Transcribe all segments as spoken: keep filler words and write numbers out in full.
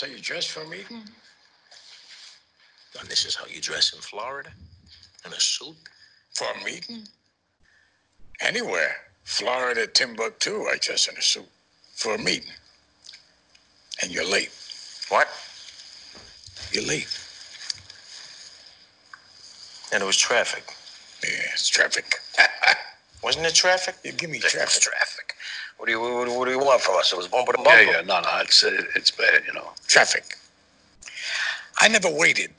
That's how you dress for a meeting? And this is how you dress in Florida? In a suit? For a meeting? Anywhere. Florida, Timbuktu, I dress in a suit. For a meeting. And you're late. What? You're late. And it was traffic. Yeah, it's traffic. Wasn't it traffic? You give me traffic. It was traffic. What do you what do, what do you want from us? It was bumper to bumper. Yeah, yeah, no, no, it's it's bad, you know. Traffic. I never waited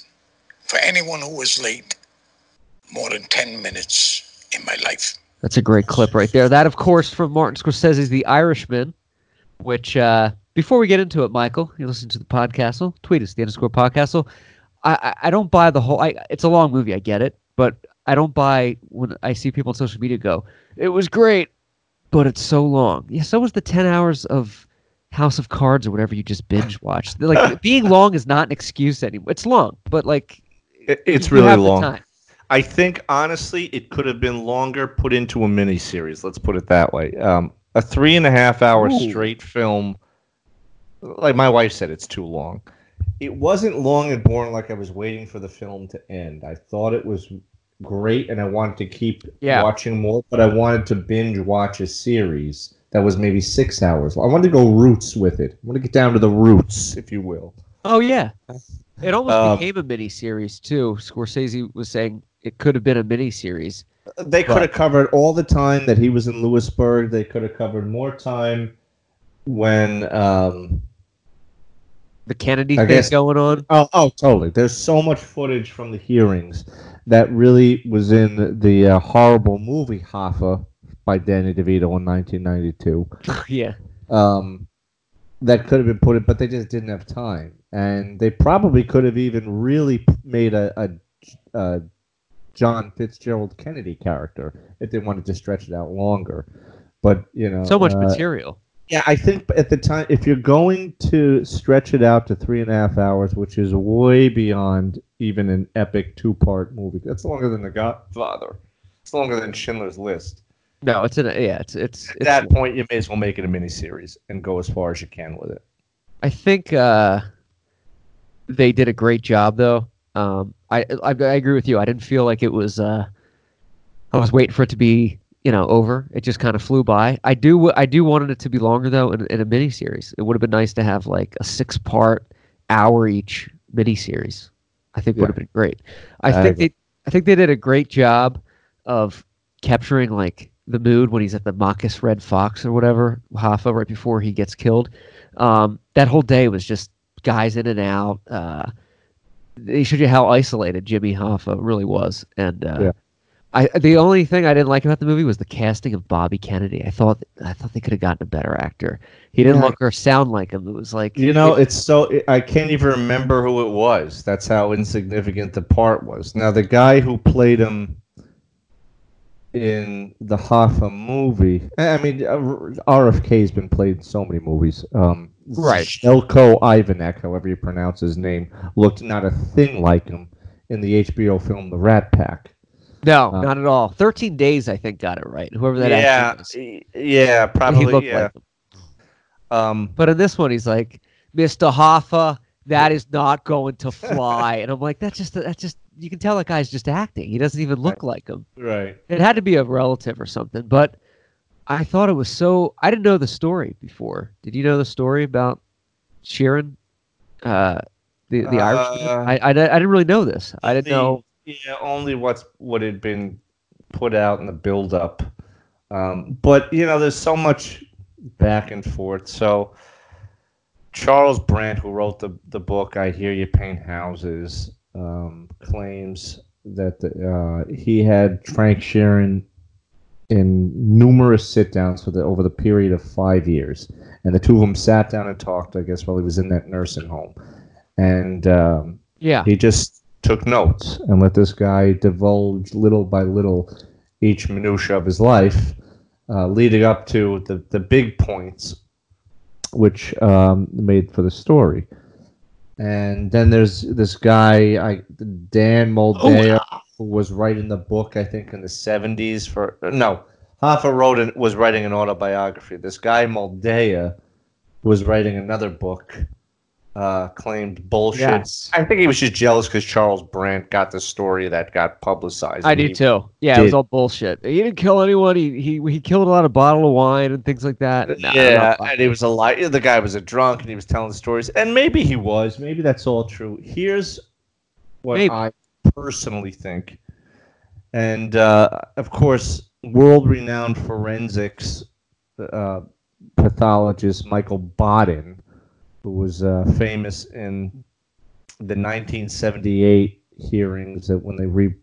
for anyone who was late more than ten minutes in my life. That's a great clip right there. That, of course, from Martin Scorsese's The Irishman, which uh, before we get into it, Michael, you listen to the podcastle, tweet us the underscore podcastle. I, I don't buy the whole. I, it's a long movie. I get it, but I don't buy when I see people on social media go, "It was great, but it's so long." Yeah, so was the ten hours of House of Cards or whatever you just binge watched. Like being long is not an excuse anymore. It's long, but like it, it's really long. I think honestly, it could have been longer put into a miniseries. Let's put it that way. Um, a three and a half hour Ooh. straight film. Like my wife said, it's too long. It wasn't long and boring like I was waiting for the film to end. I thought it was great, and I wanted to keep yeah. watching more, but I wanted to binge watch a series that was maybe six hours long. I wanted to go roots with it. I want to get down to the roots, if you will. Oh, yeah. It almost uh, became a miniseries, too. Scorsese was saying it could have been a miniseries. They could have covered all the time that he was in Lewisburg. They could have covered more time when... Um, The Kennedy I thing guess, going on. Oh, oh, totally. There's so much footage from the hearings that really was in the, the uh, horrible movie Hoffa by Danny DeVito in nineteen ninety-two. yeah. Um, that could have been put in, but they just didn't have time. And they probably could have even really made a, a, a John Fitzgerald Kennedy character if they wanted to stretch it out longer. But, you know. So much uh, material. Yeah, I think at the time, if you're going to stretch it out to three and a half hours, which is way beyond even an epic two-part movie, that's longer than The Godfather. It's longer than Schindler's List. No, it's an yeah, it's it's. At it's, that point, you may as well make it a miniseries and go as far as you can with it. I think uh, they did a great job, though. Um, I, I I agree with you. I didn't feel like it was. Uh, I was waiting for it to be. You know, over. It just kind of flew by. I do I do wanted it to be longer, though, in, in a miniseries. It would have been nice to have, like, a six-part, hour-each miniseries. I think yeah. would have been great. I, I think agree. they I think they did a great job of capturing, like, the mood when he's at the Machus Red Fox or whatever, Hoffa, right before he gets killed. Um, that whole day was just guys in and out. Uh, they showed you how isolated Jimmy Hoffa really was. And, uh, yeah. I, the only thing I didn't like about the movie was the casting of Bobby Kennedy. I thought I thought they could have gotten a better actor. He didn't yeah. look or sound like him. It was like you know, it, it's so it, I can't even remember who it was. That's how insignificant the part was. Now the guy who played him in the Hoffa movie, I mean R F K has been played in so many movies. Um, right, Elko Ivanek, however you pronounce his name, looked not a thing like him in the H B O film The Rat Pack. No, uh, not at all. Thirteen Days, I think, got it right. Whoever that actually yeah, was. Yeah, probably. He looked yeah. like him. Um, but in this one, he's like, Mister Hoffa, that is not going to fly. And I'm like, that's just, that's just, you can tell that guy's just acting. He doesn't even look like him. Right. It had to be a relative or something. But I thought it was so, I didn't know the story before. Did you know the story about Sheeran, uh, the, the uh, Irishman? I, I, I didn't really know this. I didn't the, know. Yeah, only what's what had been put out in the build-up. Um, but, you know, there's so much back and forth. So Charles Brandt, who wrote the, the book, I Hear You Paint Houses, um, claims that the, uh, he had Frank Sheeran in numerous sit-downs for the, over the period of five years. And the two of them sat down and talked, I guess, while he was in that nursing home. And um, yeah, he just... took notes and let this guy divulge little by little each minutia of his life, uh, leading up to the, the big points, which um, made for the story. And then there's this guy, I, Dan Muldea, oh. who was writing the book, I think, in the seventies. For no, Hoffa wrote and was writing an autobiography. This guy Muldea was writing another book uh, claimed bullshit. Yeah. I think he was just jealous because Charles Brandt got the story that got publicized. I do he, too. Yeah, did. It was all bullshit. He didn't kill anyone. He he he killed a lot of bottle of wine and things like that. Nah, yeah, and it was a lie. The guy was a drunk and he was telling stories. And maybe he was. Maybe that's all true. Here's what maybe. I personally think. And, uh, of course, world-renowned forensics uh, pathologist Michael Baden, who was uh, famous in the nineteen seventy-eight hearings that when they re,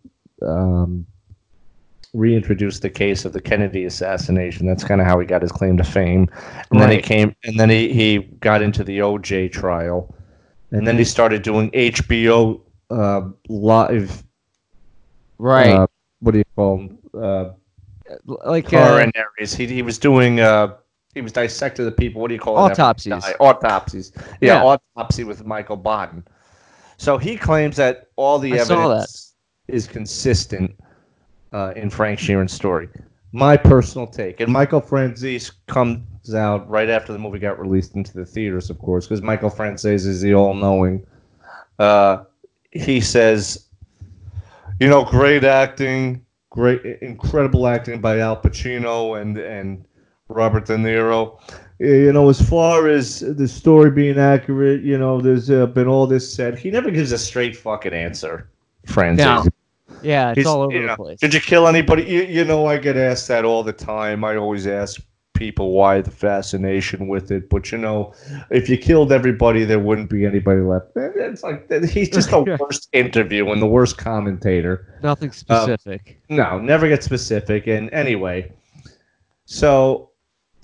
um, reintroduced the case of the Kennedy assassination. That's kind of how he got his claim to fame. And right. then he came, and then he, he got into the O J trial, and then he started doing H B O uh, live. Right. Uh, what do you call them? Uh, like coronaries. Uh, he he was doing. Uh, he was dissecting the people. What do you call it? Autopsies. Autopsies. Yeah, yeah, autopsy with Michael Baden. So he claims that all the I evidence is consistent uh, in Frank Sheeran's story. My personal take, and Michael Franzese comes out right after the movie got released into the theaters, of course, because Michael Franzese is the all-knowing. Uh, he says. You know, great acting, great, incredible acting by Al Pacino and, and Robert De Niro. You know, as far as the story being accurate, you know, there's uh, been all this said. He never gives a straight fucking answer, friends. No. Yeah, it's He's, all over you know, the place. Did you kill anybody? You, you know, I get asked that all the time. I always ask people why the fascination with it. But, you know, if you killed everybody, there wouldn't be anybody left. It's like he's just the worst interview and the worst commentator. Nothing specific. Uh, no, never get specific. And anyway, so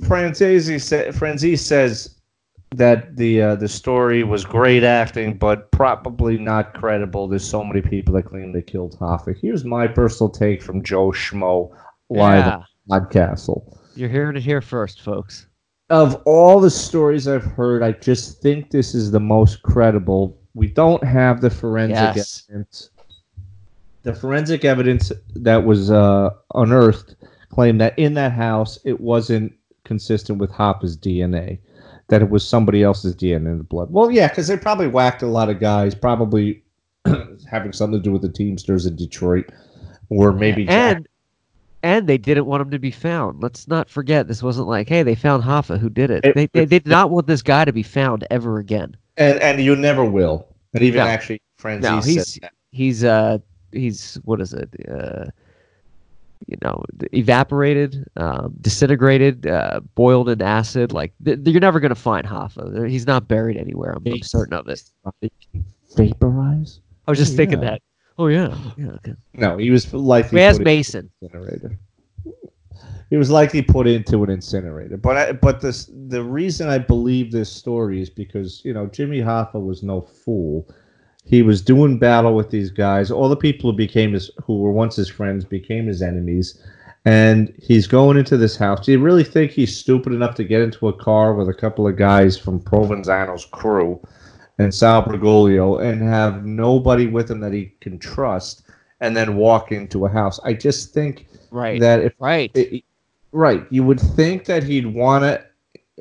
Franzese, sa- Franzese says that the uh, the story was great acting, but probably not credible. There's so many people that claim they killed Hoffa. Here's my personal take from Joe Schmo live yeah. on Podcastle. You're here to hear first, folks. Of all the stories I've heard, I just think this is the most credible. We don't have the forensic yes. evidence. The forensic evidence that was uh, unearthed claimed that in that house, it wasn't consistent with Hoffa's D N A, that it was somebody else's D N A in the blood. Well, yeah, because they probably whacked a lot of guys, probably having something to do with the Teamsters in Detroit, or maybe... And- And they didn't want him to be found. Let's not forget, this wasn't like, hey, they found Hoffa. Who did it? it they, they, they did not want this guy to be found ever again. And and you never will. And even no. actually, Franzese no, he's that. he's uh he's what is it? Uh, you know, evaporated, um, disintegrated, uh, boiled in acid. Like th- you're never gonna find Hoffa. He's not buried anywhere. I'm, I'm certain of it. Vaporize. I was just oh, thinking yeah. that. Oh yeah, yeah. Okay. No, he was likely. Where's Mason? Incinerator. He was likely put into an incinerator. But I, but this the reason I believe this story is because you know Jimmy Hoffa was no fool. He was doing battle with these guys. All the people who became his, who were once his friends, became his enemies. And he's going into this house. Do you really think he's stupid enough to get into a car with a couple of guys from Provenzano's crew and Sal Bergoglio, and have nobody with him that he can trust, and then walk into a house? I just think right. that if right, it, right, you would think that he'd want to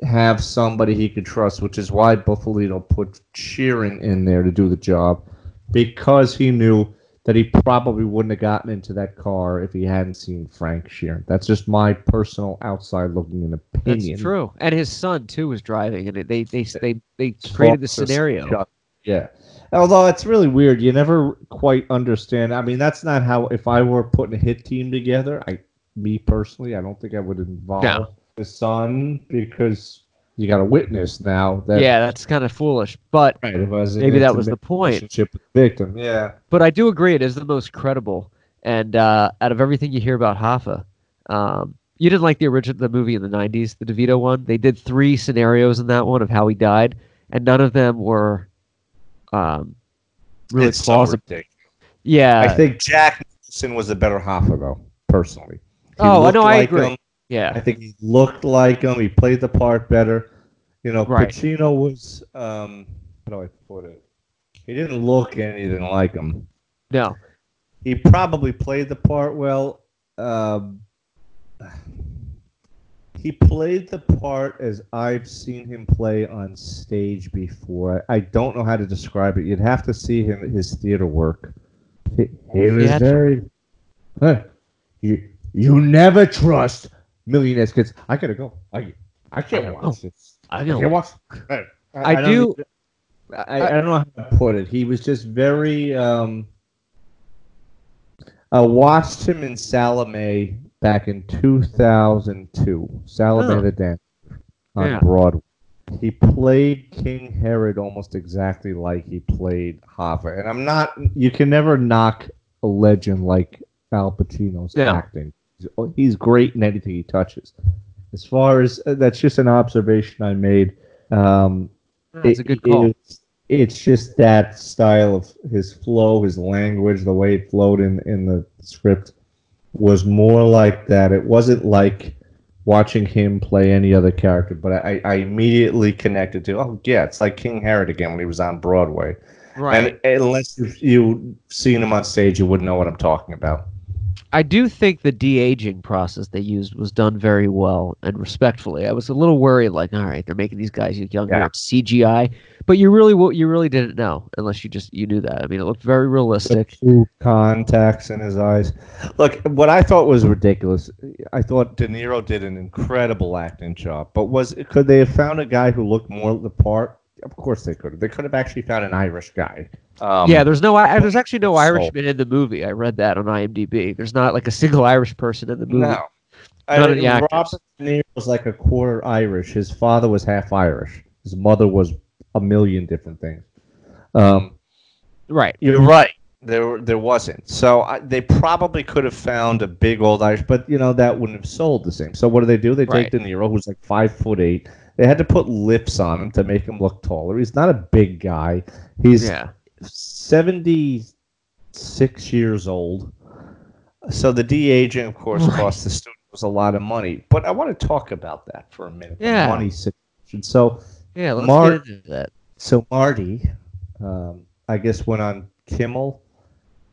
have somebody he could trust, which is why Bufalino put Sheeran in there to do the job, because he knew that he probably wouldn't have gotten into that car if he hadn't seen Frank Sheeran. That's just my personal outside-looking-in opinion. That's true. And his son, too, was driving, and they they they, they created the scenario. Yeah. Although it's really weird. You never quite understand. I mean, that's not how... If I were putting a hit team together, I, me personally, I don't think I would involve no. the son, because you got a witness now. That, yeah, that's kind of foolish, but right, maybe that was the point. Relationship with the victim, yeah. But I do agree, it is the most credible. And uh, out of everything you hear about Hoffa, um, you didn't like the original, the movie in the nineties, the DeVito one. They did three scenarios in that one of how he died, and none of them were um, really it's plausible. So yeah, I think Jack Nicholson was the better Hoffa, though, personally. He oh, no, like I agree. Him. Yeah, I think he looked like him. He played the part better. You know, right. Pacino was, um, how do I put it? He didn't look anything like him. No. He probably played the part well. Um, He played the part as I've seen him play on stage before. I, I don't know how to describe it. You'd have to see him his theater work. He, he was yeah. very... Huh, you, you never trust millionaires' kids. I gotta go. I, I can't I watch this. I, I can't watch I, I, I do... I, I don't know how to put it. He was just very... Um, I watched him in Salome back in two thousand two. Salome oh. the Dan on yeah. Broadway. He played King Herod almost exactly like he played Hoffa. And I'm not... You can never knock a legend like Al Pacino's yeah. acting. He's great in anything he touches. As far as... That's just an observation I made. Um, that's it, a good call. It, It's just that style of his flow, his language, the way it flowed in, in the script was more like that. It wasn't like watching him play any other character, but I, I immediately connected to, oh, yeah, it's like King Herod again when he was on Broadway. Right. And unless you've seen him on stage, you wouldn't know what I'm talking about. I do think the de-aging process they used was done very well and respectfully. I was a little worried, like, all right, they're making these guys younger, yeah. it's C G I, but you really you really didn't know unless you just you knew that. I mean, it looked very realistic. Two contacts in his eyes. Look, what I thought was ridiculous. I thought De Niro did an incredible acting job, but was could they have found a guy who looked more the part? Of course they could have. They could have actually found an Irish guy. Um, yeah, there's no. There's actually no Irishman in the movie. I read that on I M D B. There's not like a single Irish person in the movie. No, none of the actors. Robert De Niro was like a quarter Irish. His father was half Irish. His mother was a million different things. Um, right. You're right. There, there wasn't. So I, they probably could have found a big old Irish, but you know that wouldn't have sold the same. So what do they do? They take right. De Niro, who's like five foot eight. They had to put lips on him to make him look taller. He's not a big guy. He's yeah. seventy-six years old. So the de-aging, of course, right. cost the studios a lot of money. But I want to talk about that for a minute. Yeah. Money situation. So yeah, let's Mar- get into that. So Marty, um, I guess, went on Kimmel.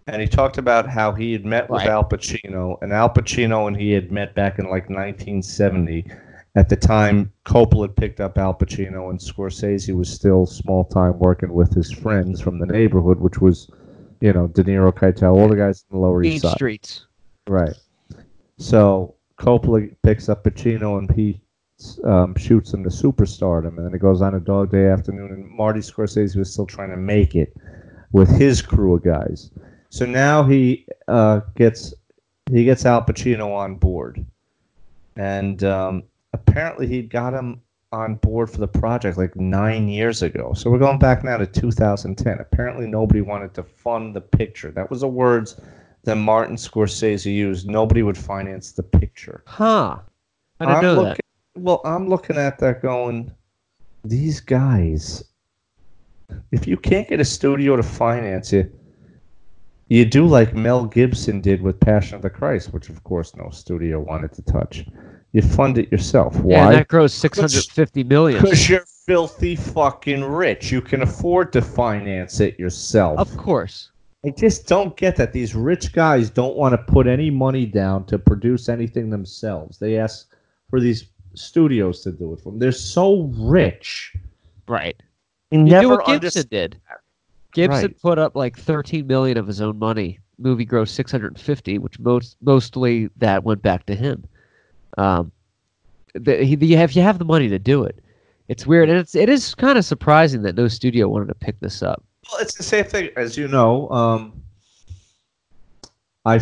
And he talked about how he had met with right. Al Pacino. And Al Pacino and he had met back in like nineteen seventy. At the time, Coppola had picked up Al Pacino, and Scorsese was still small-time working with his friends from the neighborhood, which was, you know, De Niro, Keitel, all the guys in the Lower East Side. Streets. Right. So Coppola picks up Pacino, and he um, shoots him to superstardom, and then it goes on a dog day afternoon, and Marty Scorsese was still trying to make it with his crew of guys. So now he uh, gets he gets Al Pacino on board, and um, apparently he got him on board for the project like nine years ago. So we're going back now to two thousand ten. Apparently nobody wanted to fund the picture. That was the words that Martin Scorsese used. Nobody would finance the picture. Huh. I didn't I'm know looking, that. Well, I'm looking at that going, these guys, if you can't get a studio to finance it, you do like Mel Gibson did with Passion of the Christ, which, of course, no studio wanted to touch. You fund it yourself. Why? Yeah, and that grossed six hundred fifty million dollars. Because you're filthy fucking rich. You can afford to finance it yourself. Of course. I just don't get that. These rich guys don't want to put any money down to produce anything themselves. They ask for these studios to do it for them. They're so rich. Right. You, you never do what Gibson understood. did. Gibson right. put up like thirteen million dollars of his own money. Movie grossed six hundred fifty, which most mostly that went back to him. Um, the, he, the, you have you have the money to do it. It's weird, and it's it is kind of surprising that no studio wanted to pick this up. Well, it's the same thing as you know. Um, I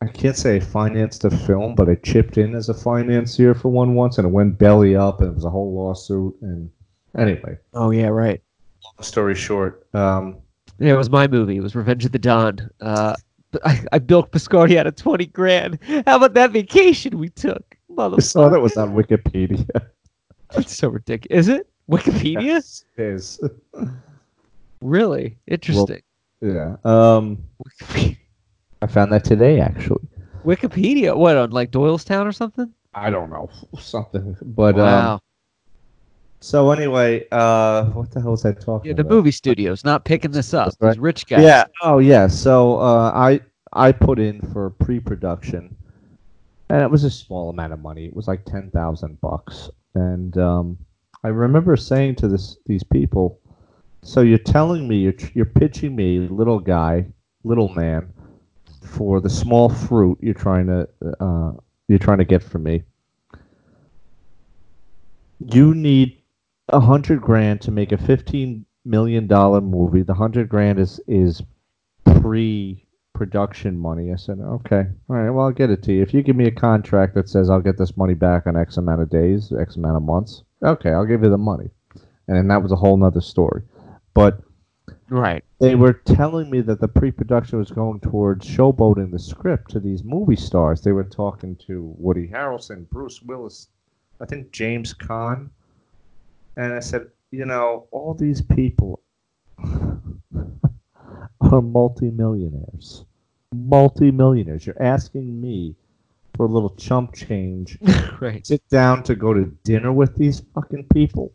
I can't say I financed a film, but I chipped in as a financier for one once, and it went belly up, and it was a whole lawsuit. And anyway, oh yeah, right. Long story short, um, yeah, it was my movie. It was Revenge of the Don. Uh, I, I bilked Biscardi out of twenty grand. How about that vacation we took? Motherfucker. I saw that was on Wikipedia. That's so ridiculous. Is it Wikipedia? Yes, it is. Really interesting. Well, yeah. Um, Wikipedia. I found that today, actually. Wikipedia? What on like Doylestown or something? I don't know, something. But wow. Um, so anyway, uh, what the hell was I talking yeah, the about? The movie studios not picking this up. Right. These rich guys. Yeah. Oh yeah. So uh, I I put in for pre-production, And it was a small amount of money. It was like ten thousand bucks. And um, I remember saying to this these people, "So you're telling me you're you're pitching me, little guy, little man, for the small fruit you're trying to uh, you're trying to get from me. You need a hundred grand to make a fifteen million dollar movie. The hundred grand is is pre." Production money." I said, "Okay, all right, well, I'll get it to you. If you give me a contract that says I'll get this money back on X amount of days, X amount of months, okay, I'll give you the money." And then that was a whole nother story. But right, they were telling me that the pre-production was going towards showboating the script to these movie stars. They were talking to Woody Harrelson, Bruce Willis, I think James Caan. And I said, you know, all these people are multi-millionaires. Multi-millionaires. You're asking me for a little chump change. Right. Sit down to go to dinner with these fucking people.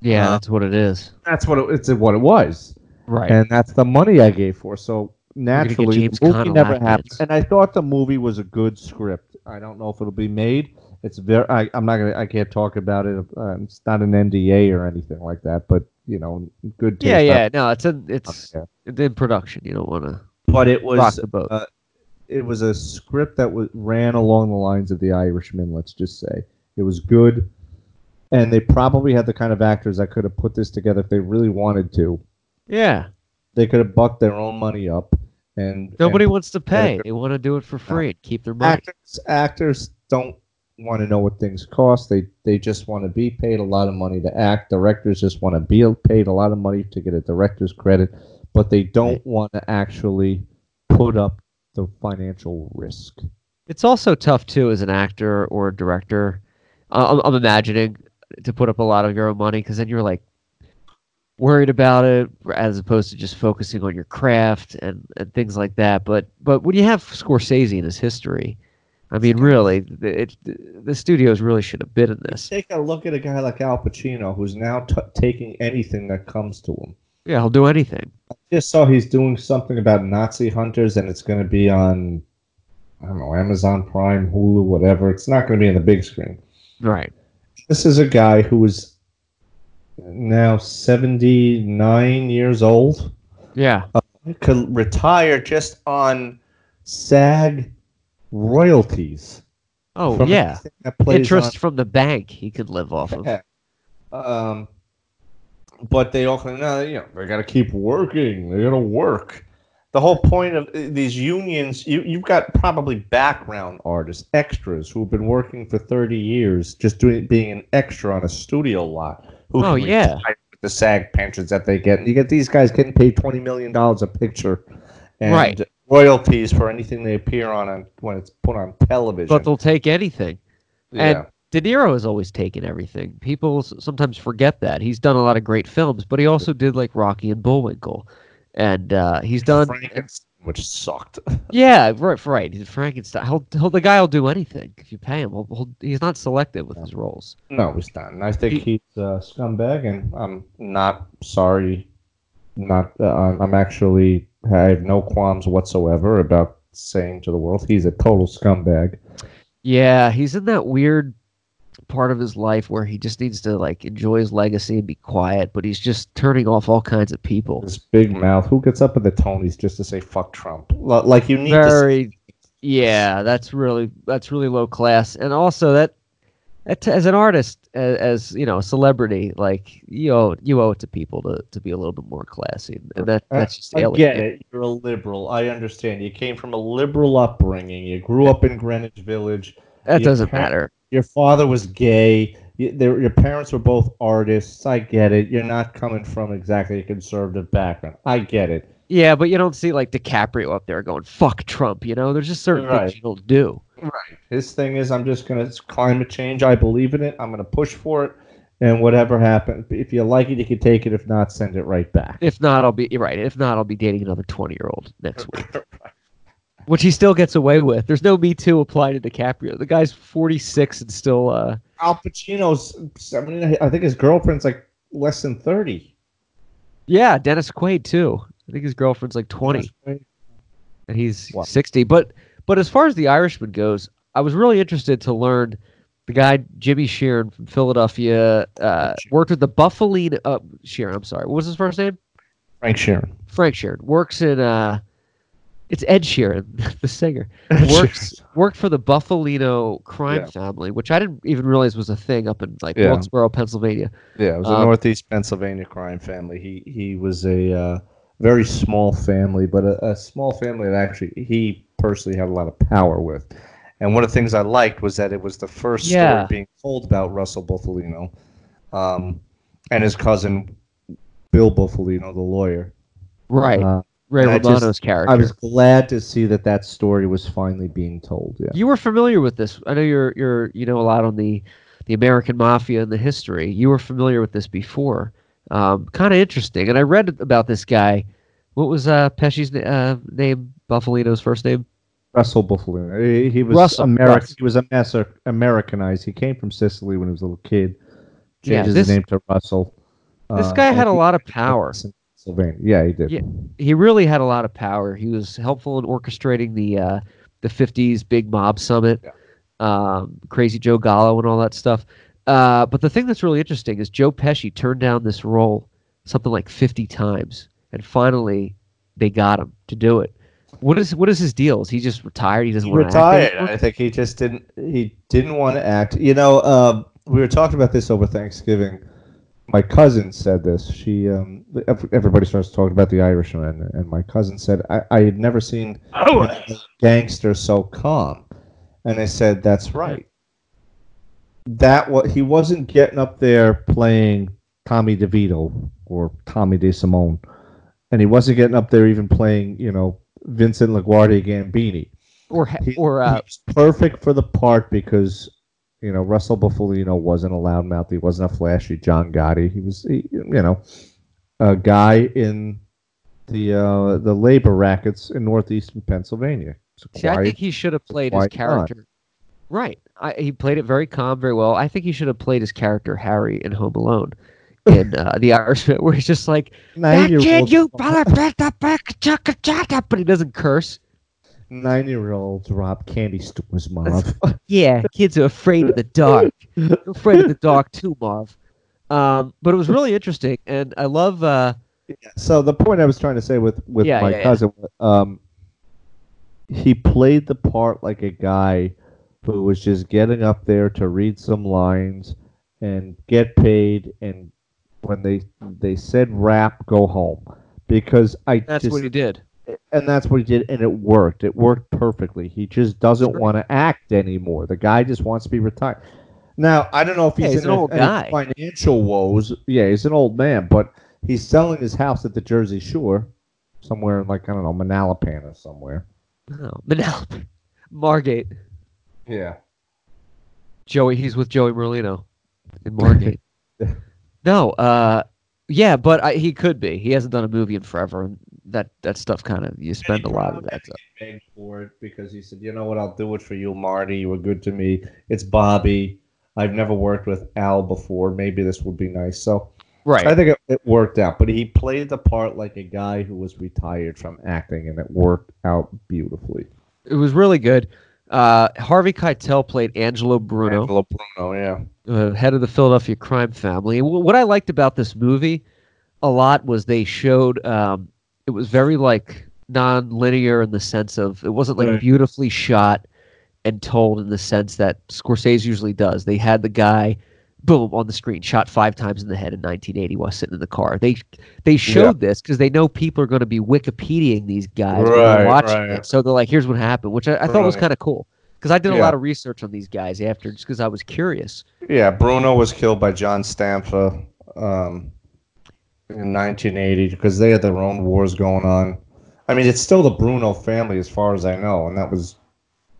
Yeah, uh, that's what it is. That's what it, it's what it was. Right. And that's the money I gave for. So naturally, the movie never happened. And I thought the movie was a good script. I don't know if it'll be made. It's very. I, I'm not gonna. I can't talk about it. Uh, it's not an N D A or anything like that. But you know, good. Taste yeah, yeah. Up. No, it's a. It's okay. In production. You don't want to. But it was. Rock the boat. Uh, it was a script that was ran along the lines of The Irishman. Let's just say it was good, and they probably had the kind of actors that could have put this together if they really wanted to. Yeah. They could have bucked their own money up, and nobody and, wants to pay. They want to do it for free. Uh, and keep their money. Actors, actors don't want to know what things cost. They they just want to be paid a lot of money to act. Directors just want to be paid a lot of money to get a director's credit, but they don't right. want to actually put up the financial risk. It's also tough, too, as an actor or a director, I'm, I'm imagining, to put up a lot of your own money, because then you're like worried about it as opposed to just focusing on your craft and, and things like that. But, but when you have Scorsese in his history, I mean, really, it, it, the studios really should have bid in this. Take a look at a guy like Al Pacino, who's now t- taking anything that comes to him. Yeah, he'll do anything. I just saw he's doing something about Nazi hunters, and it's going to be on, I don't know, Amazon Prime, Hulu, whatever. It's not going to be on the big screen. Right. This is a guy who is now seventy-nine years old. Yeah. Uh, could retire just on SAG royalties. Oh, yeah. Interest on... from the bank he could live off yeah. of. Um, but they all kind of, you know, they got to keep working. They got to work. The whole point of these unions, you, you've got probably background artists, extras, who've been working for thirty years just doing being an extra on a studio lot. Who oh, yeah. With the SAG pensions that they get. You get these guys getting paid twenty million dollars a picture. And right. royalties for anything they appear on, on when it's put on television. But they'll take anything. Yeah. And De Niro has always taken everything. People sometimes forget that. He's done a lot of great films, but he also did like Rocky and Bullwinkle. And uh, he's done... Frankenstein, which sucked. Yeah, right. right. He's Frankenstein. He'll, he'll, the guy will do anything if you pay him. He'll, he'll, he's not selective with no. his roles. No, he's not. And I think he, he's a scumbag, and I'm not sorry. Not. Uh, I'm actually... I have no qualms whatsoever about saying to the world he's a total scumbag. Yeah, he's in that weird part of his life where he just needs to like enjoy his legacy and be quiet, but he's just turning off all kinds of people. This big mouth. Who gets up at the Tonys just to say fuck Trump? Like you need Very, to say- Yeah, that's really that's really low class. And also that, that as an artist, as, as you know, a celebrity, like you owe you owe it to people to, to be a little bit more classy, and that that's just alien. I get it. You're a liberal. I understand. You came from a liberal upbringing. You grew up in Greenwich Village. That your doesn't par- matter. Your father was gay. You, your parents were both artists. I get it. You're not coming from exactly a conservative background. I get it. Yeah, but you don't see like DiCaprio up there going "fuck Trump." You know, there's just certain right. things you don't do. Right. His thing is, I'm just going to climate change. I believe in it. I'm going to push for it. And whatever happens, if you like it, you can take it. If not, send it right back. If not, I'll be right. If not, I'll be dating another twenty-year-old next week, right. which he still gets away with. There's no Me Too applied to DiCaprio. The guy's forty-six and still. Uh, Al Pacino's. I mean, I think his girlfriend's like less than thirty. Yeah, Dennis Quaid too. I think his girlfriend's like twenty, and he's wow. sixty. But. But as far as The Irishman goes, I was really interested to learn the guy Jimmy Sheeran from Philadelphia uh, worked with the Bufalino uh, Sheeran. I'm sorry, what was his first name? Frank Sheeran. Frank Sheeran works in. Uh, it's Ed Sheeran, the singer. Works worked for the Bufalino crime yeah. family, which I didn't even realize was a thing up in like yeah. Wilkesboro, Pennsylvania. Yeah, it was um, a Northeast Pennsylvania crime family. He he was a uh, very small family, but a, a small family that actually he personally had a lot of power with. And one of the things I liked was that it was the first yeah. story being told about Russell Bufalino, um, and his cousin Bill Bufalino, the lawyer. Right. Uh, Ray Romano's character. I was glad to see that that story was finally being told. Yeah. You were familiar with this. I know you're you're you know a lot on the, the American Mafia and the history. You were familiar with this before. Um, kind of interesting. And I read about this guy. What was uh, Pesci's uh, name? Buffalino's first name? Russell Bufalino. He, he was Russell, American. Russell. He was a mess Americanized. He came from Sicily when he was a little kid. Changed yeah, this, his name to Russell. This uh, guy had a lot of power. Pennsylvania. Yeah, he did. Yeah, he really had a lot of power. He was helpful in orchestrating the uh, the fifties big mob summit, yeah. um, Crazy Joe Gallo, and all that stuff. Uh, but the thing that's really interesting is Joe Pesci turned down this role something like fifty times, and finally they got him to do it. What is what is his deal? Is he just retired? He doesn't want to act anymore? I think he just didn't. He didn't want to act. You know, uh, we were talking about this over Thanksgiving. My cousin said this. She, um, everybody starts talking about The Irishman, and my cousin said, "I, I had never seen oh. a gangster so calm." And I said, "That's right. That what he wasn't getting up there playing Tommy DeVito or Tommy DeSimone, and he wasn't getting up there even playing, you know." Vincent LaGuardia Gambini, or he, or uh, he was perfect for the part because you know Russell Bufalino wasn't a loudmouth. He wasn't a flashy John Gotti. He was he, you know a guy in the uh, the labor rackets in northeastern Pennsylvania. Quiet, See, I think he should have played his character on. Right. I, he played it very calm, very well. I think he should have played his character Harry in Home Alone. In uh, The Irishman, where he's just like, Nine that kid, you brother, but he doesn't curse. Nine-year-olds rob candy stores, Marv. Yeah, kids are afraid of the dark. They're afraid of the dark too, Marv. Um, but it was really interesting, and I love. Uh, yeah, so the point I was trying to say with with yeah, my yeah, cousin, yeah. Um, he played the part like a guy who was just getting up there to read some lines and get paid and. When they they said rap, go home, because I that's just, what he did, and that's what he did, and it worked. It worked perfectly. He just doesn't sure. want to act anymore. The guy just wants to be retired. Now I don't know if he's, yeah, he's in an old a, guy. Financial woes. Yeah, he's an old man, but he's selling his house at the Jersey Shore, somewhere in like I don't know Manalapan or somewhere. Oh, Manalapan, Margate. Yeah, Joey. He's with Joey Merlino in Margate. No, uh, yeah, but I, he could be. He hasn't done a movie in forever, and that, that stuff kind of you spend a lot of that. He begged for it because he said, "You know what? I'll do it for you, Marty. You were good to me. It's Bobby. I've never worked with Al before. Maybe this would be nice." So, right, I think it, it worked out. But he played the part like a guy who was retired from acting, and it worked out beautifully. It was really good. Uh, Harvey Keitel played Angelo Bruno. Angelo Bruno, yeah. Uh, head of the Philadelphia crime family. And w- what I liked about this movie a lot was they showed um, it was very like non-linear in the sense of it wasn't like right. beautifully shot and told in the sense that Scorsese usually does. They had the guy, boom, on the screen, shot five times in the head in nineteen eighty while sitting in the car. They they showed yeah. this because they know people are going to be Wikipediaing these guys right, when they're watching right. it. So they're like, here's what happened, which I, I thought right. was kind of cool because I did yeah. a lot of research on these guys after just because I was curious. Yeah, Bruno was killed by John Stampa um, in nineteen eighty because they had their own wars going on. I mean, it's still the Bruno family as far as I know, and that was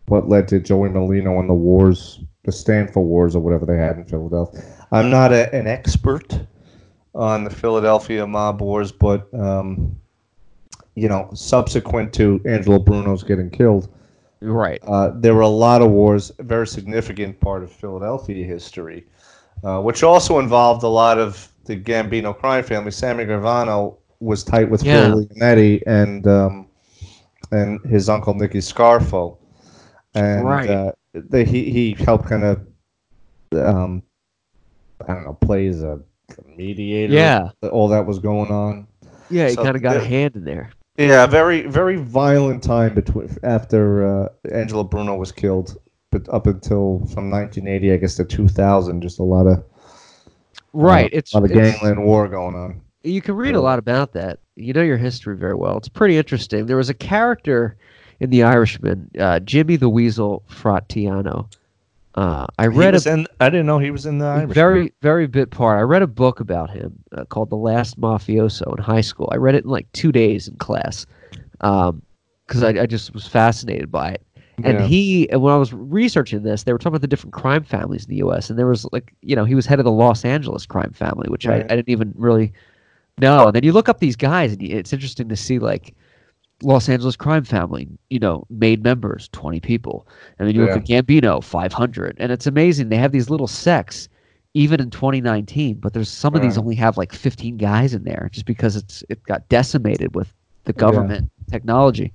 what led to Joey Merlino and the wars. The Stanford Wars or whatever they had in Philadelphia. I'm not a, an expert on the Philadelphia mob wars, but, um, you know, subsequent to Angelo Bruno's getting killed, right? Uh, there were a lot of wars, a very significant part of Philadelphia history, uh, which also involved a lot of the Gambino crime family. Sammy Gravano was tight with yeah. Phil Leonetti and um, and his uncle Nicky Scarfo. And, right. Uh, the, he he helped kind of um I don't know play as a mediator. Yeah, all that was going on. Yeah, he so kind of got there, a hand in there. Yeah, very very violent time between after uh, Angelo Bruno was killed, but up until from nineteen eighty, I guess, to two thousand, just a lot of right. Uh, it's a lot of gangland war going on. You can read a lot about that. You know your history very well. It's pretty interesting. There was a character in The Irishman, uh, Jimmy the Weasel Fratianno. Uh, I read. He was a, in, I didn't know he was in The Irishman. Very, very bit part. I read a book about him uh, called The Last Mafioso in high school. I read it in like two days in class because um, I, I just was fascinated by it. And yeah. he, when I was researching this, they were talking about the different crime families in the U S And there was like, you know, he was head of the Los Angeles crime family, which right. I, I didn't even really know. And then you look up these guys, and it's interesting to see like Los Angeles crime family, you know, made members, twenty people. And then you yeah. look at Gambino, five hundred. And it's amazing. They have these little sects even in twenty nineteen, but there's some right. of these only have like fifteen guys in there just because it's it got decimated with the government yeah. technology.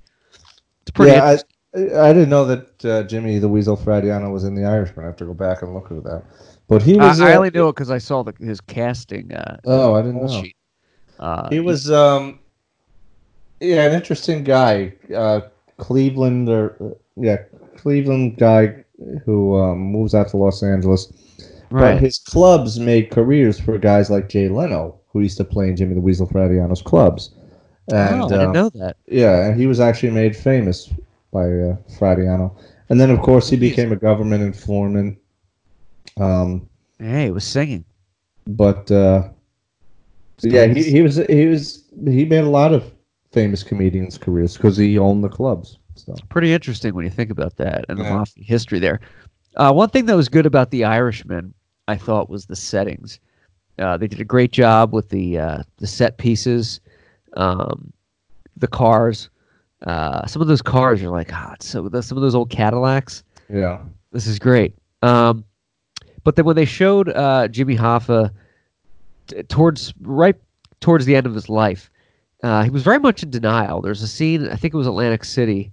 It's pretty yeah, interesting. I, I didn't know that uh, Jimmy the Weasel Fratianno was in The Irishman. I have to go back and look at that. But he was. Uh, uh, I only knew it because I saw the, his casting. Uh, oh, I didn't know. Uh, he was, um, yeah, an interesting guy, uh, Cleveland or uh, yeah, Cleveland guy who um, moves out to Los Angeles. Right. But his clubs made careers for guys like Jay Leno, who used to play in Jimmy the Weasel Fratianno's clubs. And, oh, I didn't um, know that. Yeah, and he was actually made famous by uh, Fratianno. And then, of course, he became a government informant. Um, hey, he was singing. But, uh, yeah, he, he was he was he made a lot of famous comedians' careers because he owned the clubs. So. It's pretty interesting when you think about that and yeah. the mafia history there. Uh, one thing that was good about The Irishman, I thought, was the settings. Uh, they did a great job with the, uh, the set pieces, um, the cars. Uh, some of those cars are like, ah, so the, some of those old Cadillacs. Yeah, this is great. Um, but then when they showed uh, Jimmy Hoffa t- towards right towards the end of his life, uh, he was very much in denial. There's a scene, I think it was Atlantic City,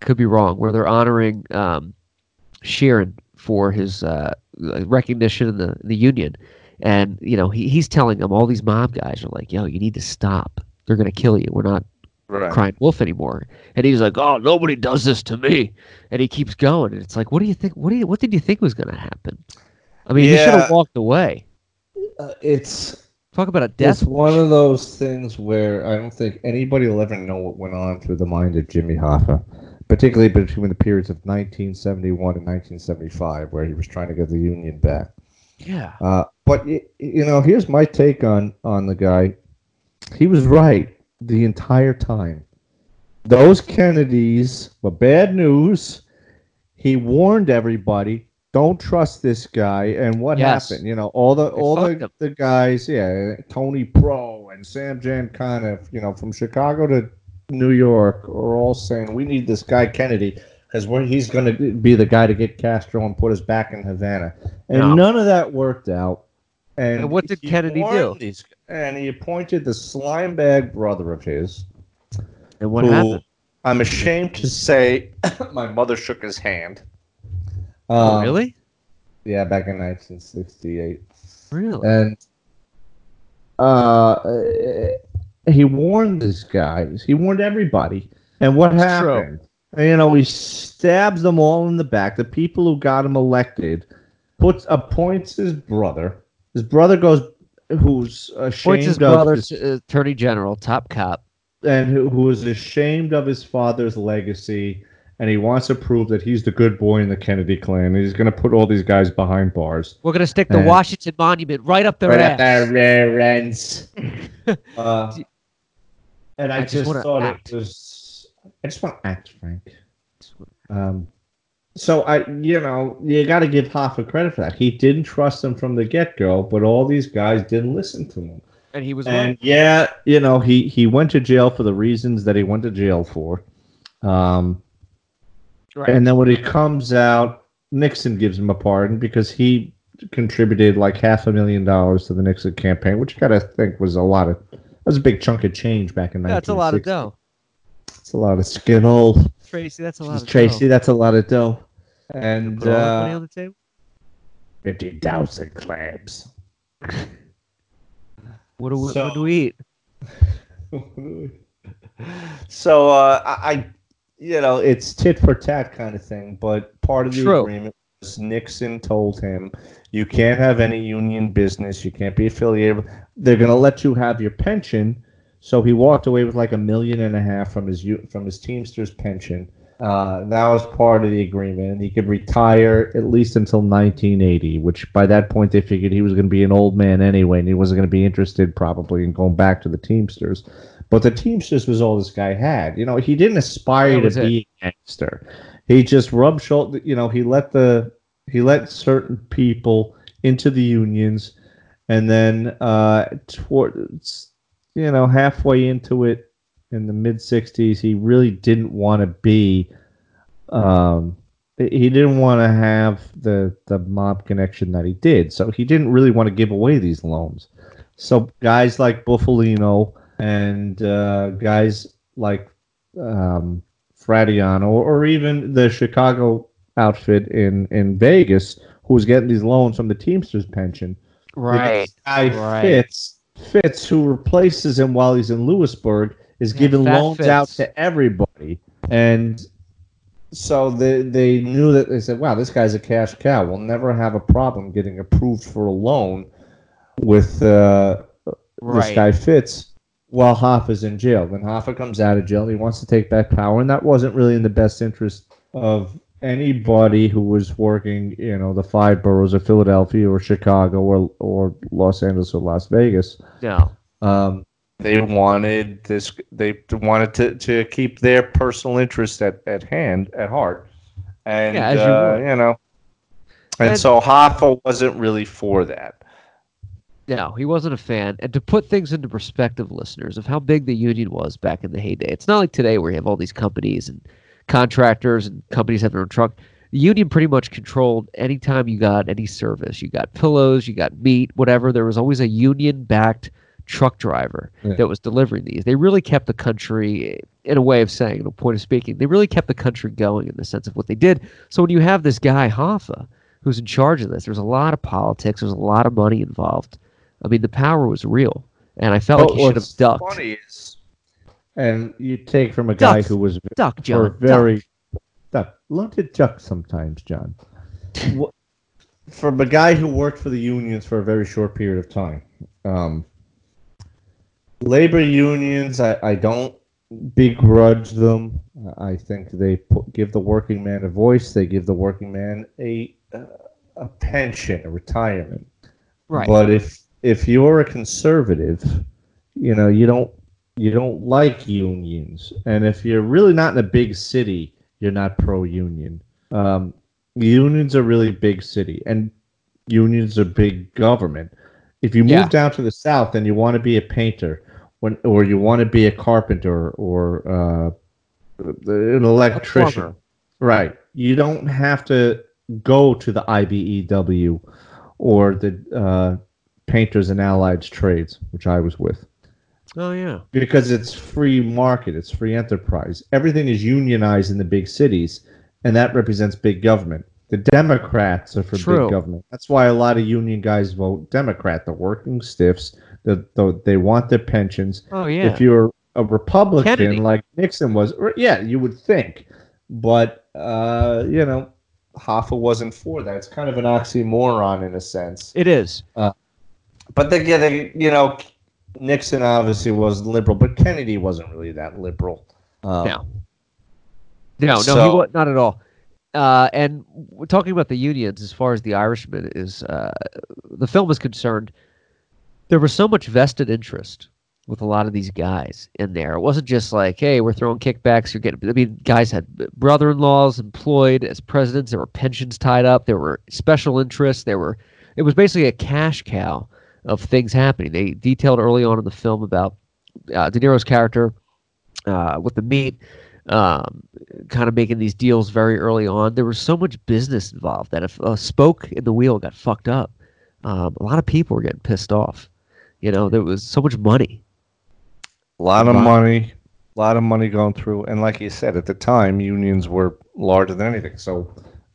could be wrong, where they're honoring um, Sheeran for his uh, recognition in the in the union, and you know he he's telling them all these mob guys are like, yo, you need to stop. They're gonna kill you. We're not. Right. Crying wolf anymore, and he's like, "Oh, nobody does this to me," and he keeps going, and it's like, "What do you think? What do you? What did you think was going to happen?" I mean, yeah. he should have walked away. Uh, it's talk about a death. It's one of those things where I don't think anybody will ever know what went on through the mind of Jimmy Hoffa, particularly between the periods of nineteen seventy-one and nineteen seventy-five, where he was trying to get the union back. Yeah. Uh, but you know, here's my take on on the guy. He was right. The entire time. Those Kennedys were bad news. He warned everybody, don't trust this guy. And what yes. happened? You know, all the they all the, the guys, yeah, Tony Pro and Sam Giancana, you know, from Chicago to New York are all saying, we need this guy Kennedy because he's going to be the guy to get Castro and put us back in Havana. And no. none of that worked out. And, and what did Kennedy do? These, and he appointed the slimebag brother of his. And what who, happened? I'm ashamed to say my mother shook his hand. Oh, um, really? Yeah, back in nineteen sixty-eight. Really? And uh, he warned these guys. He warned everybody. And what That's happened? True. You know, he stabs them all in the back. The people who got him elected puts appoints his brother. His brother goes, who's ashamed his brother, of his attorney general, top cop, and who, who is ashamed of his father's legacy, and he wants to prove that he's the good boy in the Kennedy clan. And he's going to put all these guys behind bars. We're going to stick the and, Washington Monument right up their right ass. Up their reverends. uh, and I, I just, just thought act. it was. I just want to act, Frank. Um. So, I, you know, you got to give Hoffa credit for that. He didn't trust him from the get-go, but all these guys didn't listen to him. And he was And, right. yeah, you know, he, he went to jail for the reasons that he went to jail for. Um, right. And then when he comes out, Nixon gives him a pardon because he contributed like half a million dollars to the Nixon campaign, which you got to think was a lot of – that was a big chunk of change back in nineteen sixty. That's a lot of dough. That's a lot of skittle. Tracy, that's a lot Tracy, of dough. Tracy, that's a lot of dough. And put all uh, the money on the table? fifteen thousand clams. What do we, so, what do we eat? So uh, I, I, you know, it's tit for tat kind of thing, but part of the True. agreement was Nixon told him, you can't have any union business, you can't be affiliated. They're going to let you have your pension. So he walked away with like a million and a half from his from his Teamsters pension. Uh, that was part of the agreement. And he could retire at least until nineteen eighty, which by that point they figured he was going to be an old man anyway, and he wasn't going to be interested probably in going back to the Teamsters. But the Teamsters was all this guy had. You know, he didn't aspire to be a gangster. He just rubbed shoulders. You know, he let the he let certain people into the unions, and then uh, towards you know halfway into it in the mid sixties, he really didn't want to be. Um, he didn't want to have the the mob connection that he did, so he didn't really want to give away these loans. So guys like Bufalino. And uh, guys like um, Fratianno, or even the Chicago outfit in, in Vegas, who was getting these loans from the Teamsters pension. Right. The guy right. Fitz, Fitz, who replaces him while he's in Lewisburg, is yeah, giving loans fits. out to everybody. And so they, they knew that they said, wow, this guy's a cash cow. We'll never have a problem getting approved for a loan with uh, right. this guy Fitz. While Hoffa's in jail. When Hoffa comes out of jail, he wants to take back power, and that wasn't really in the best interest of anybody who was working, you know, the five boroughs of Philadelphia or Chicago or or Los Angeles or Las Vegas. No. Um, they wanted this. They wanted to, to keep their personal interests at, at hand, at heart. And, yeah, as uh, you, you know, and, and so Hoffa wasn't really for that. No, he wasn't a fan. And to put things into perspective, listeners, of how big the union was back in the heyday, it's not like today where you have all these companies and contractors and companies have their own truck. The union pretty much controlled any time you got any service. You got pillows, you got meat, whatever. There was always a union-backed truck driver yeah. that was delivering these. They really kept the country, in a way of saying, in a point of speaking, they really kept the country going in the sense of what they did. So when you have this guy, Hoffa, who's in charge of this, there's a lot of politics, there's a lot of money involved. I mean, the power was real, and I felt well, like he should have ducked. Funny is, and you take from a duck, guy who was duck, John, very duck. Learn to duck sometimes, John. From a guy who worked for the unions for a very short period of time. Um, labor unions, I, I don't begrudge them. I think they put, give the working man a voice. They give the working man a uh, a pension, a retirement. Right. But if If you're a conservative, you know, you don't you don't like unions. And if you're really not in a big city, you're not pro-union. Um, unions are really big city, and unions are big government. If you move yeah. down to the South and you want to be a painter when, or you want to be a carpenter or uh, an electrician, right, you don't have to go to the I B E W or the uh, – Painters and Allied Trades, which I was with. Oh, yeah. Because it's free market. It's free enterprise. Everything is unionized in the big cities, and that represents big government. The Democrats are for True. big government. That's why a lot of union guys vote Democrat. The working stiffs, the, the, they want their pensions. Oh, yeah. If you're a Republican Kennedy. like Nixon was, or, yeah, you would think. But, uh, you know, Hoffa wasn't for that. It's kind of an oxymoron in a sense. It is. Uh, But they, yeah, they, you know, Nixon obviously was liberal, but Kennedy wasn't really that liberal. Um, no, no, no, so. he was not at all. Uh, and we're talking about the unions, as far as The Irishman is, uh, the film is concerned, there was so much vested interest with a lot of these guys in there. It wasn't just like, hey, we're throwing kickbacks. You're getting. I mean, guys had brother-in-laws employed as presidents. There were pensions tied up. There were special interests. There were. It was basically a cash cow of things happening. They detailed early on in the film about uh, De Niro's character uh, with the meat, um, kind of making these deals very early on. There was so much business involved that if a spoke in the wheel got fucked up, um, a lot of people were getting pissed off. You know, there was so much money. A lot of wow. money. A lot of money going through. And like you said, at the time, unions were larger than anything. So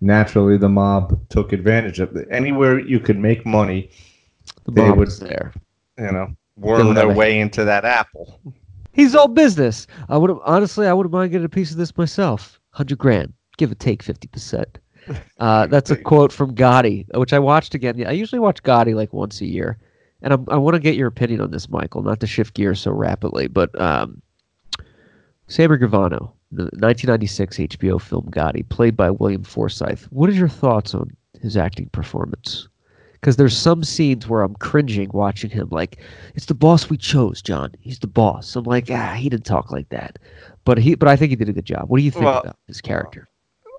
naturally the mob took advantage of it. Anywhere you could make money, the they would there. You know, worm their way into that apple. He's all business. I would honestly, I wouldn't mind getting a piece of this myself. Hundred grand, give or take fifty percent. Uh, that's a quote from Gotti, which I watched again. I usually watch Gotti like once a year, and I'm, I want to get your opinion on this, Michael. Not to shift gears so rapidly, but um, Sammy Gravano, the nineteen ninety-six H B O film Gotti, played by William Forsythe. What is your thoughts on his acting performance? Because there's some scenes where I'm cringing watching him. Like, it's the boss we chose, John. He's the boss. I'm like, ah, he didn't talk like that, but he, but I think he did a good job. What do you think well, about his character?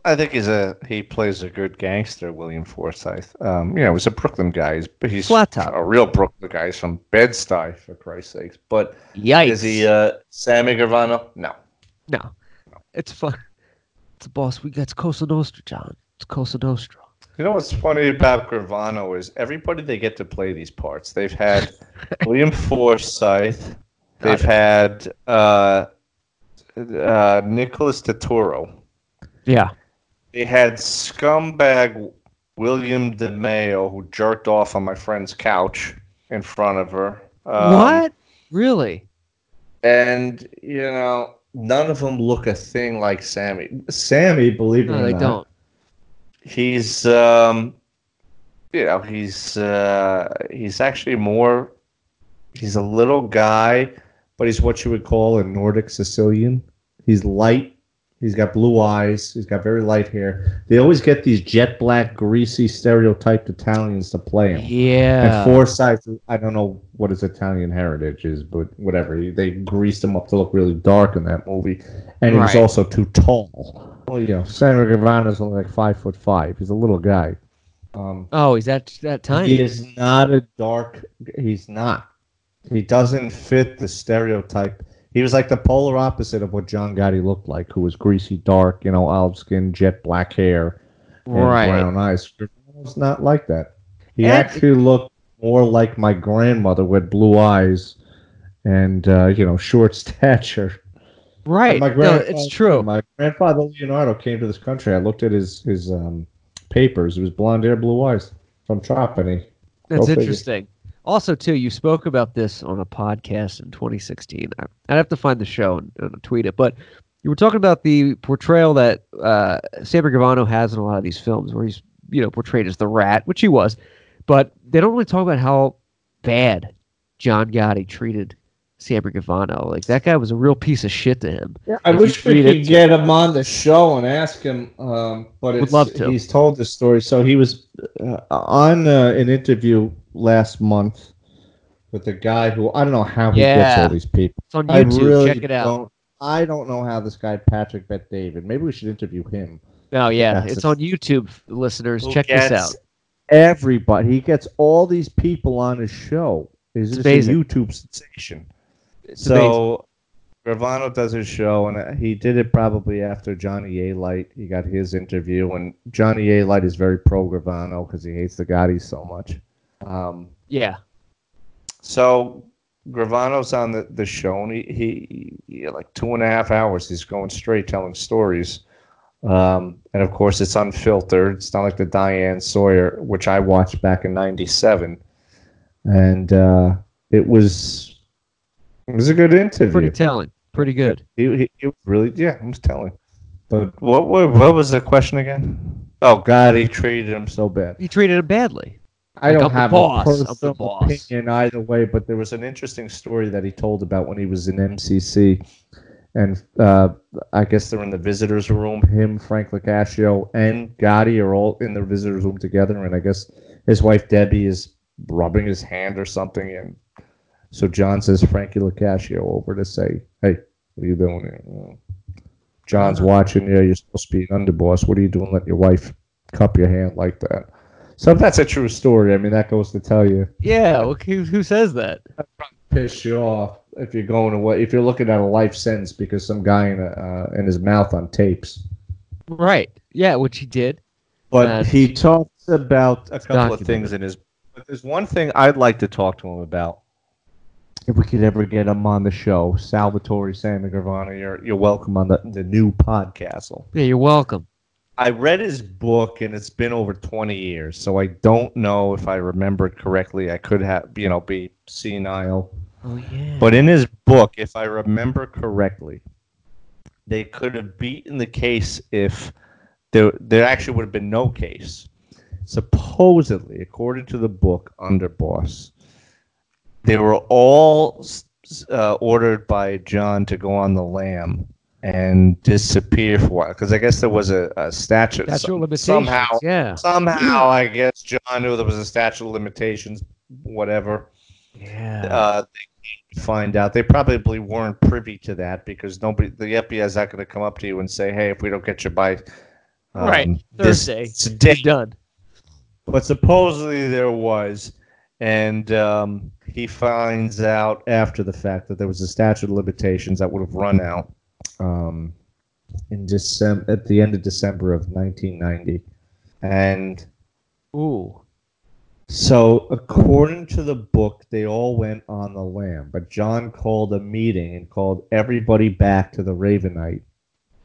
I think he's a he plays a good gangster, William Forsythe. Um, you know, he's a Brooklyn guy. He's, he's flat top. A real Brooklyn guy. He's from Bed-Stuy, for Christ's sakes. But yikes. Is he uh, Sammy Gravano? No. no, no, it's fun. It's the boss. We got Cosa Nostra, John. It's Cosa Nostra. You know what's funny about Gravano is everybody they get to play these parts. They've had William Forsythe. They've had uh, uh, Nicholas Turturro. Yeah. They had scumbag William DeMeo, who jerked off on my friend's couch in front of her. Um, what? Really? And, you know, none of them look a thing like Sammy. Sammy, believe it no, or not. No, they don't. He's, um, you know, he's, uh, he's actually more, he's a little guy, but he's what you would call a Nordic Sicilian. He's light. He's got blue eyes. He's got very light hair. They always get these jet black, greasy, stereotyped Italians to play him. Yeah. And Forsythe, I don't know what his Italian heritage is, but whatever. They greased him up to look really dark in that movie. And right. He was also too tall. Well, you know, Sammy Gravano's only like five foot five. He's a little guy. Um, oh, he's that that tiny? He is not a dark. He's not. He doesn't fit the stereotype. He was like the polar opposite of what John Gotti looked like, who was greasy, dark, you know, olive skin, jet black hair, and right. brown eyes. He was not like that. He and actually looked more like my grandmother with blue eyes and, uh, you know, short stature. Right. My no, it's true. My grandfather, Leonardo, came to this country. I looked at his, his um, papers. It was blonde hair, blue eyes from Trapani. That's Go interesting. Figure. Also, too, you spoke about this on a podcast in twenty sixteen. I'd have to find the show and, and tweet it. But you were talking about the portrayal that uh, Sammy Gravano has in a lot of these films where he's, you know, portrayed as the rat, which he was. But they don't really talk about how bad John Gotti treated Sammy Gravano. Like, that guy was a real piece of shit to him. Yeah, I wish we could get him on the show and ask him, um, but it's, love to. He's told this story. So he was uh, on uh, an interview last month with a guy who I don't know how he yeah. gets all these people. It's on YouTube. I really Check it out. Don't, I don't know how this guy Patrick Bet David. Maybe we should interview him. Oh yeah, That's it's a, on YouTube, listeners. Check this out. Everybody, he gets all these people on his show. Is this a YouTube sensation? It's so amazing. Gravano does his show, and he did it probably after Johnny A. Light. He got his interview, and Johnny A. Light is very pro Gravano because he hates the Gotti so much. Um, yeah. So Gravano's on the, the show, and he, he, he like two and a half hours. He's going straight telling stories, um, and of course it's unfiltered. It's not like the Diane Sawyer, which I watched back in ninety-seven, and uh, it was it was a good interview. Pretty telling, pretty good. He, he, he really, yeah, I was telling. But what, what what was the question again? Oh God, he treated him so bad. He treated him badly. I like don't have boss, a personal opinion either way, but there was an interesting story that he told about when he was in M C C, and uh, I guess they're in the visitors' room. Him, Frank Locascio, and Gotti are all in the visitors' room together, and I guess his wife Debbie is rubbing his hand or something, and so John says Frankie Locascio over to say, "Hey, what are you doing here? Well, John's watching you. You're supposed to be an underboss. What are you doing? Let your wife cup your hand like that." So if that's a true story, I mean, that goes to tell you. Yeah, well, who, who says that? That probably piss you off if you're going away, if you're looking at a life sentence because some guy in, a, uh, in his mouth on tapes. Right. Yeah, which he did. But uh, he talks about a couple of things in his. But there's one thing I'd like to talk to him about. If we could ever get him on the show, Salvatore Sammy Gravano, you're you're welcome on the the new podcast. Yeah, you're welcome. I read his book, and it's been over twenty years, so I don't know if I remember it correctly. I could have, you know, be senile. Oh, yeah. But in his book, if I remember correctly, they could have beaten the case if there, there actually would have been no case. Supposedly, according to the book, Underboss, they were all uh, ordered by John to go on the lam and disappear for a while, because I guess there was a, a statute. Statute of limitations, somehow, yeah. Somehow, I guess John knew there was a statute of limitations, whatever. Yeah. Uh, they can't find out. They probably weren't privy to that, because nobody, the F B I is not going to come up to you and say, hey, if we don't get you by um, right. Thursday, this day, it's done. But supposedly there was, and um, he finds out after the fact that there was a statute of limitations that would have run out um, in December, at the end of December of nineteen ninety. And ooh, so according to the book, they all went on the lam, but John called a meeting and called everybody back to the Ravenite.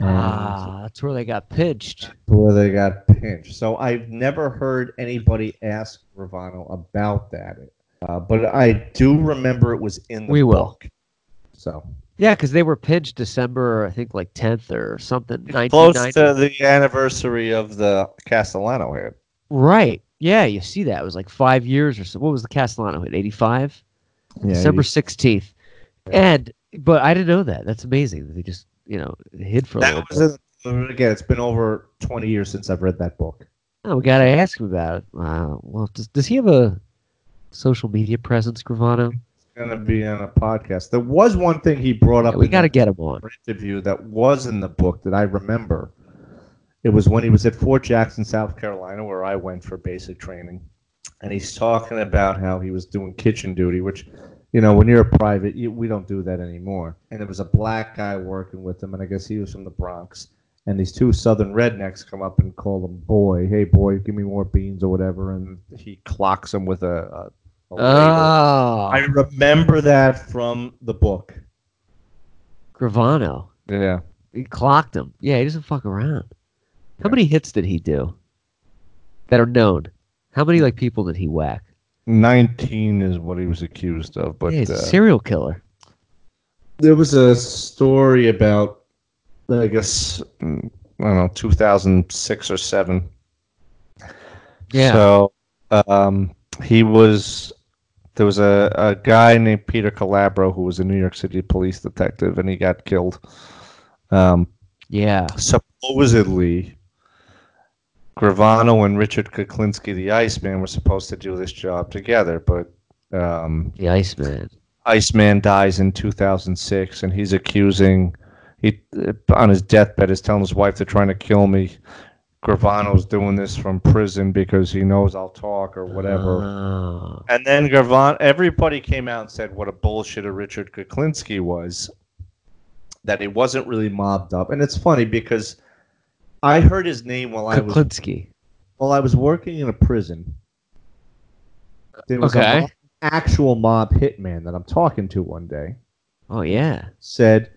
Ah, that's where they got pinched. Where they got pinched. So I've never heard anybody ask Gravano about that, uh, but I do remember it was in the we book. Will. So yeah, because they were pinched December, I think, like tenth or something. Close to the anniversary of the Castellano hit. Right. Yeah, you see that it was like five years or so. What was the Castellano hit? eighty-five. Yeah, December sixteenth. Yeah. And but I didn't know that. That's amazing that they just, you know, hid for a that little was bit. A, again, it's been over twenty years since I've read that book. Oh, we got to ask him about it. Wow. Well, does, does he have a social media presence, Gravano? He's going to be on a podcast. There was one thing he brought up. Yeah, we got to get him on. Interview that was in the book that I remember. It was when he was at Fort Jackson, South Carolina, where I went for basic training. And he's talking about how he was doing kitchen duty, which, you know, when you're a private, you, we don't do that anymore. And there was a black guy working with him, and I guess he was from the Bronx. And these two southern rednecks come up and call him boy. Hey, boy, give me more beans or whatever. And he clocks him with a, a, a label. Oh. I remember that from the book. Gravano. Yeah. He clocked him. Yeah, he doesn't fuck around. How yeah. many hits did he do that are known? How many, like, people did he whack? nineteen is what he was accused of, but yeah, he's a uh, serial killer. There was a story about, I guess, I don't know, two thousand six or seven. Yeah. So um, he was there was a, a guy named Peter Calabro who was a New York City police detective, and he got killed. Um, yeah. Supposedly, Gravano and Richard Kuklinski, the Iceman, were supposed to do this job together, but um, the Iceman, Iceman dies in two thousand six, and he's accusing he on his deathbed is telling his wife they're trying to kill me. Gravano's doing this from prison because he knows I'll talk or whatever. Oh. And then Gravano, everybody came out and said what a bullshitter Richard Kuklinski was, that he wasn't really mobbed up, and it's funny because I heard his name while I was Kuklinski. While I was working in a prison. There was okay. an actual mob hitman that I'm talking to one day. Oh, yeah. Said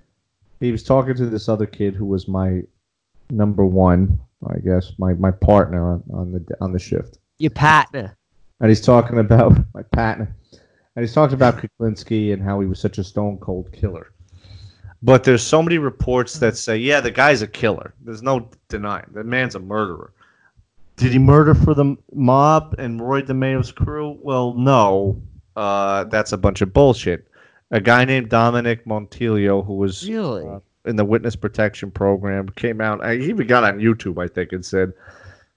he was talking to this other kid who was my number one, I guess, my, my partner on, on the on the shift. Your partner. And he's talking about my partner. And he's talking about Kuklinski and how he was such a stone cold killer. But there's so many reports that say, yeah, the guy's a killer. There's no denying. The man's a murderer. Did he murder for the mob and Roy DeMeo's crew? Well, no. Uh, that's a bunch of bullshit. A guy named Dominic Montillo, who was really? uh, in the witness protection program, came out. He even got on YouTube, I think, and said,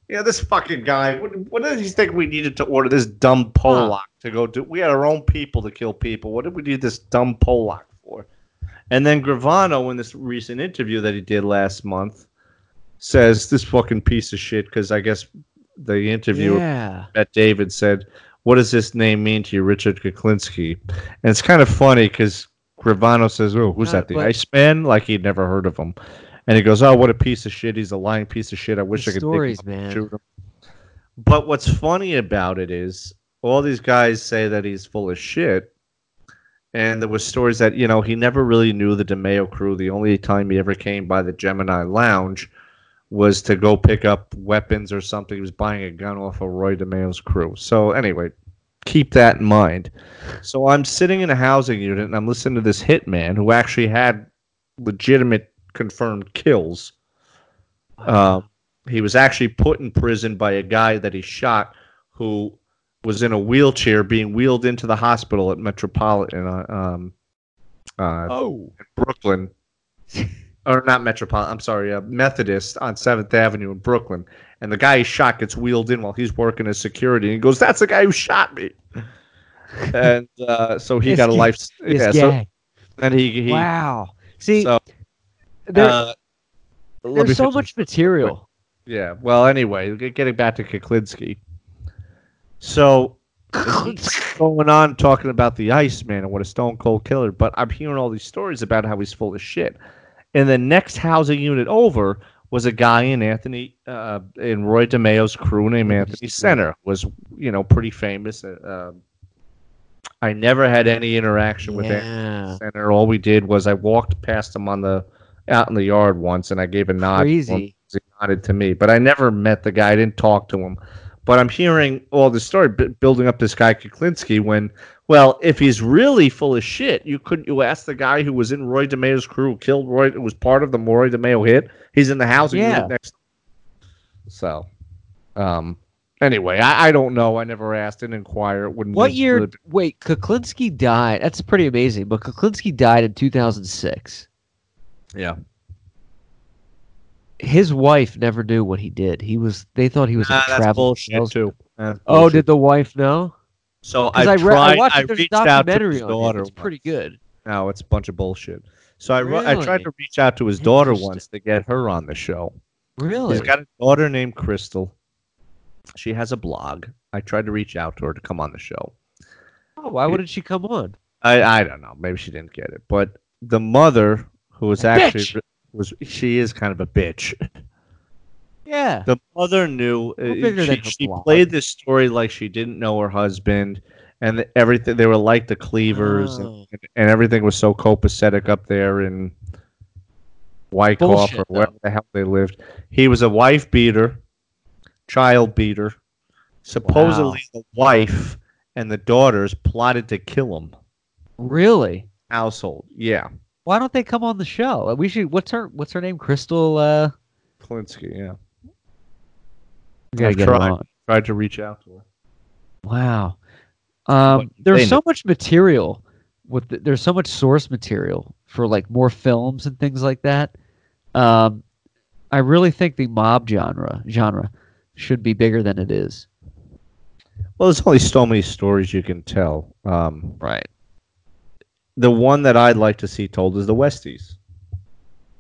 yeah, this fucking guy, what, what did he think we needed to order this dumb Polak huh. to go do? We had our own people to kill people. What did we need this dumb Polak for? And then Gravano, in this recent interview that he did last month, says this fucking piece of shit, because I guess the interviewer, yeah. Bette David, said, what does this name mean to you, Richard Kuklinski? And it's kind of funny because Gravano says, oh, who's Not that, the but- Iceman? Like he'd never heard of him. And he goes, oh, what a piece of shit. He's a lying piece of shit. I wish the I could stories, pick him up man. and shoot him. But what's funny about it is all these guys say that he's full of shit. And there were stories that, you know, he never really knew the DeMeo crew. The only time he ever came by the Gemini Lounge was to go pick up weapons or something. He was buying a gun off of Roy DeMeo's crew. So anyway, keep that in mind. So I'm sitting in a housing unit, and I'm listening to this hitman who actually had legitimate confirmed kills. Uh, he was actually put in prison by a guy that he shot who was in a wheelchair being wheeled into the hospital at Metropolitan uh, um, uh, oh. in Brooklyn. Or not Metropolitan, I'm sorry, uh, Methodist on seventh avenue in Brooklyn. And the guy he shot gets wheeled in while he's working as security. And he goes, that's the guy who shot me. And uh, so he got a life sentence. Yeah, so, and he, he, wow. See, so, there, uh, there's so much material. Yeah, well, anyway, getting back to Kuklinski. So going on talking about the Iceman and what a stone cold killer. But I'm hearing all these stories about how he's full of shit. And the next housing unit over was a guy in Anthony uh, in Roy DeMeo's crew named Anthony Center, was you know pretty famous. Uh, I never had any interaction with yeah. Anthony Center. All we did was I walked past him on the out in the yard once, and I gave a nod. Crazy. He nodded to me, but I never met the guy. I didn't talk to him. But I'm hearing all the story b- building up this guy Kuklinski when, well, if he's really full of shit, you couldn't you ask the guy who was in Roy DeMeo's crew, who killed Roy, who was part of the Roy DeMeo hit. He's in the housing yeah. unit next. So, um, anyway, I, I don't know. I never asked, didn't inquire. Wouldn't what year? Really... Wait, Kuklinski died. That's pretty amazing. But Kuklinski died in two thousand six. Yeah. His wife never knew what he did. He was. They thought he was nah, a travel too. That's oh, bullshit. Did the wife know? So I, I, re- tried, I watched. I reached out to his daughter. It. It's pretty good. No, it's a bunch of bullshit. So I really? I tried to reach out to his daughter once to get her on the show. Really? He's got a daughter named Crystal. She has a blog. I tried to reach out to her to come on the show. Oh, why it, wouldn't she come on? I I don't know. Maybe she didn't get it. But the mother, who was actually. Bitch! Was she is kind of a bitch. Yeah. The mother knew. Uh, she she played this story like she didn't know her husband. And the, everything. They were like the Cleavers. Oh. And, and everything was so copacetic up there in Wyckoff or wherever though. The hell they lived. He was a wife beater. Child beater. Supposedly wow. the wife and the daughters plotted to kill him. Really? Household. Yeah. Why don't they come on the show? We should. What's her? What's her name? Crystal. Uh... Kuklinski. Yeah. Gotta I've get tried. On. Tried to reach out to her. Wow. Um, there's so know. much material. With the, there's so much source material for like more films and things like that. Um, I really think the mob genre genre should be bigger than it is. Well, there's only so many stories you can tell. Um, right. The one that I'd like to see told is the Westies.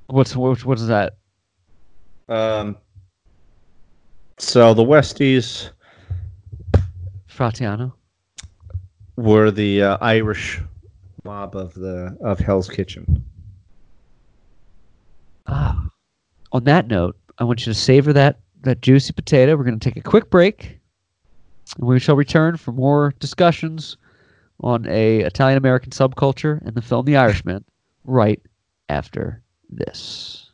What's what? What is that? Um. So the Westies, Fratianno, were the uh, Irish mob of the of Hell's Kitchen. Ah. On that note, I want you to savor that that juicy potato. We're going to take a quick break, and we shall return for more discussions on a Italian-American subculture and the film The Irishman right after this.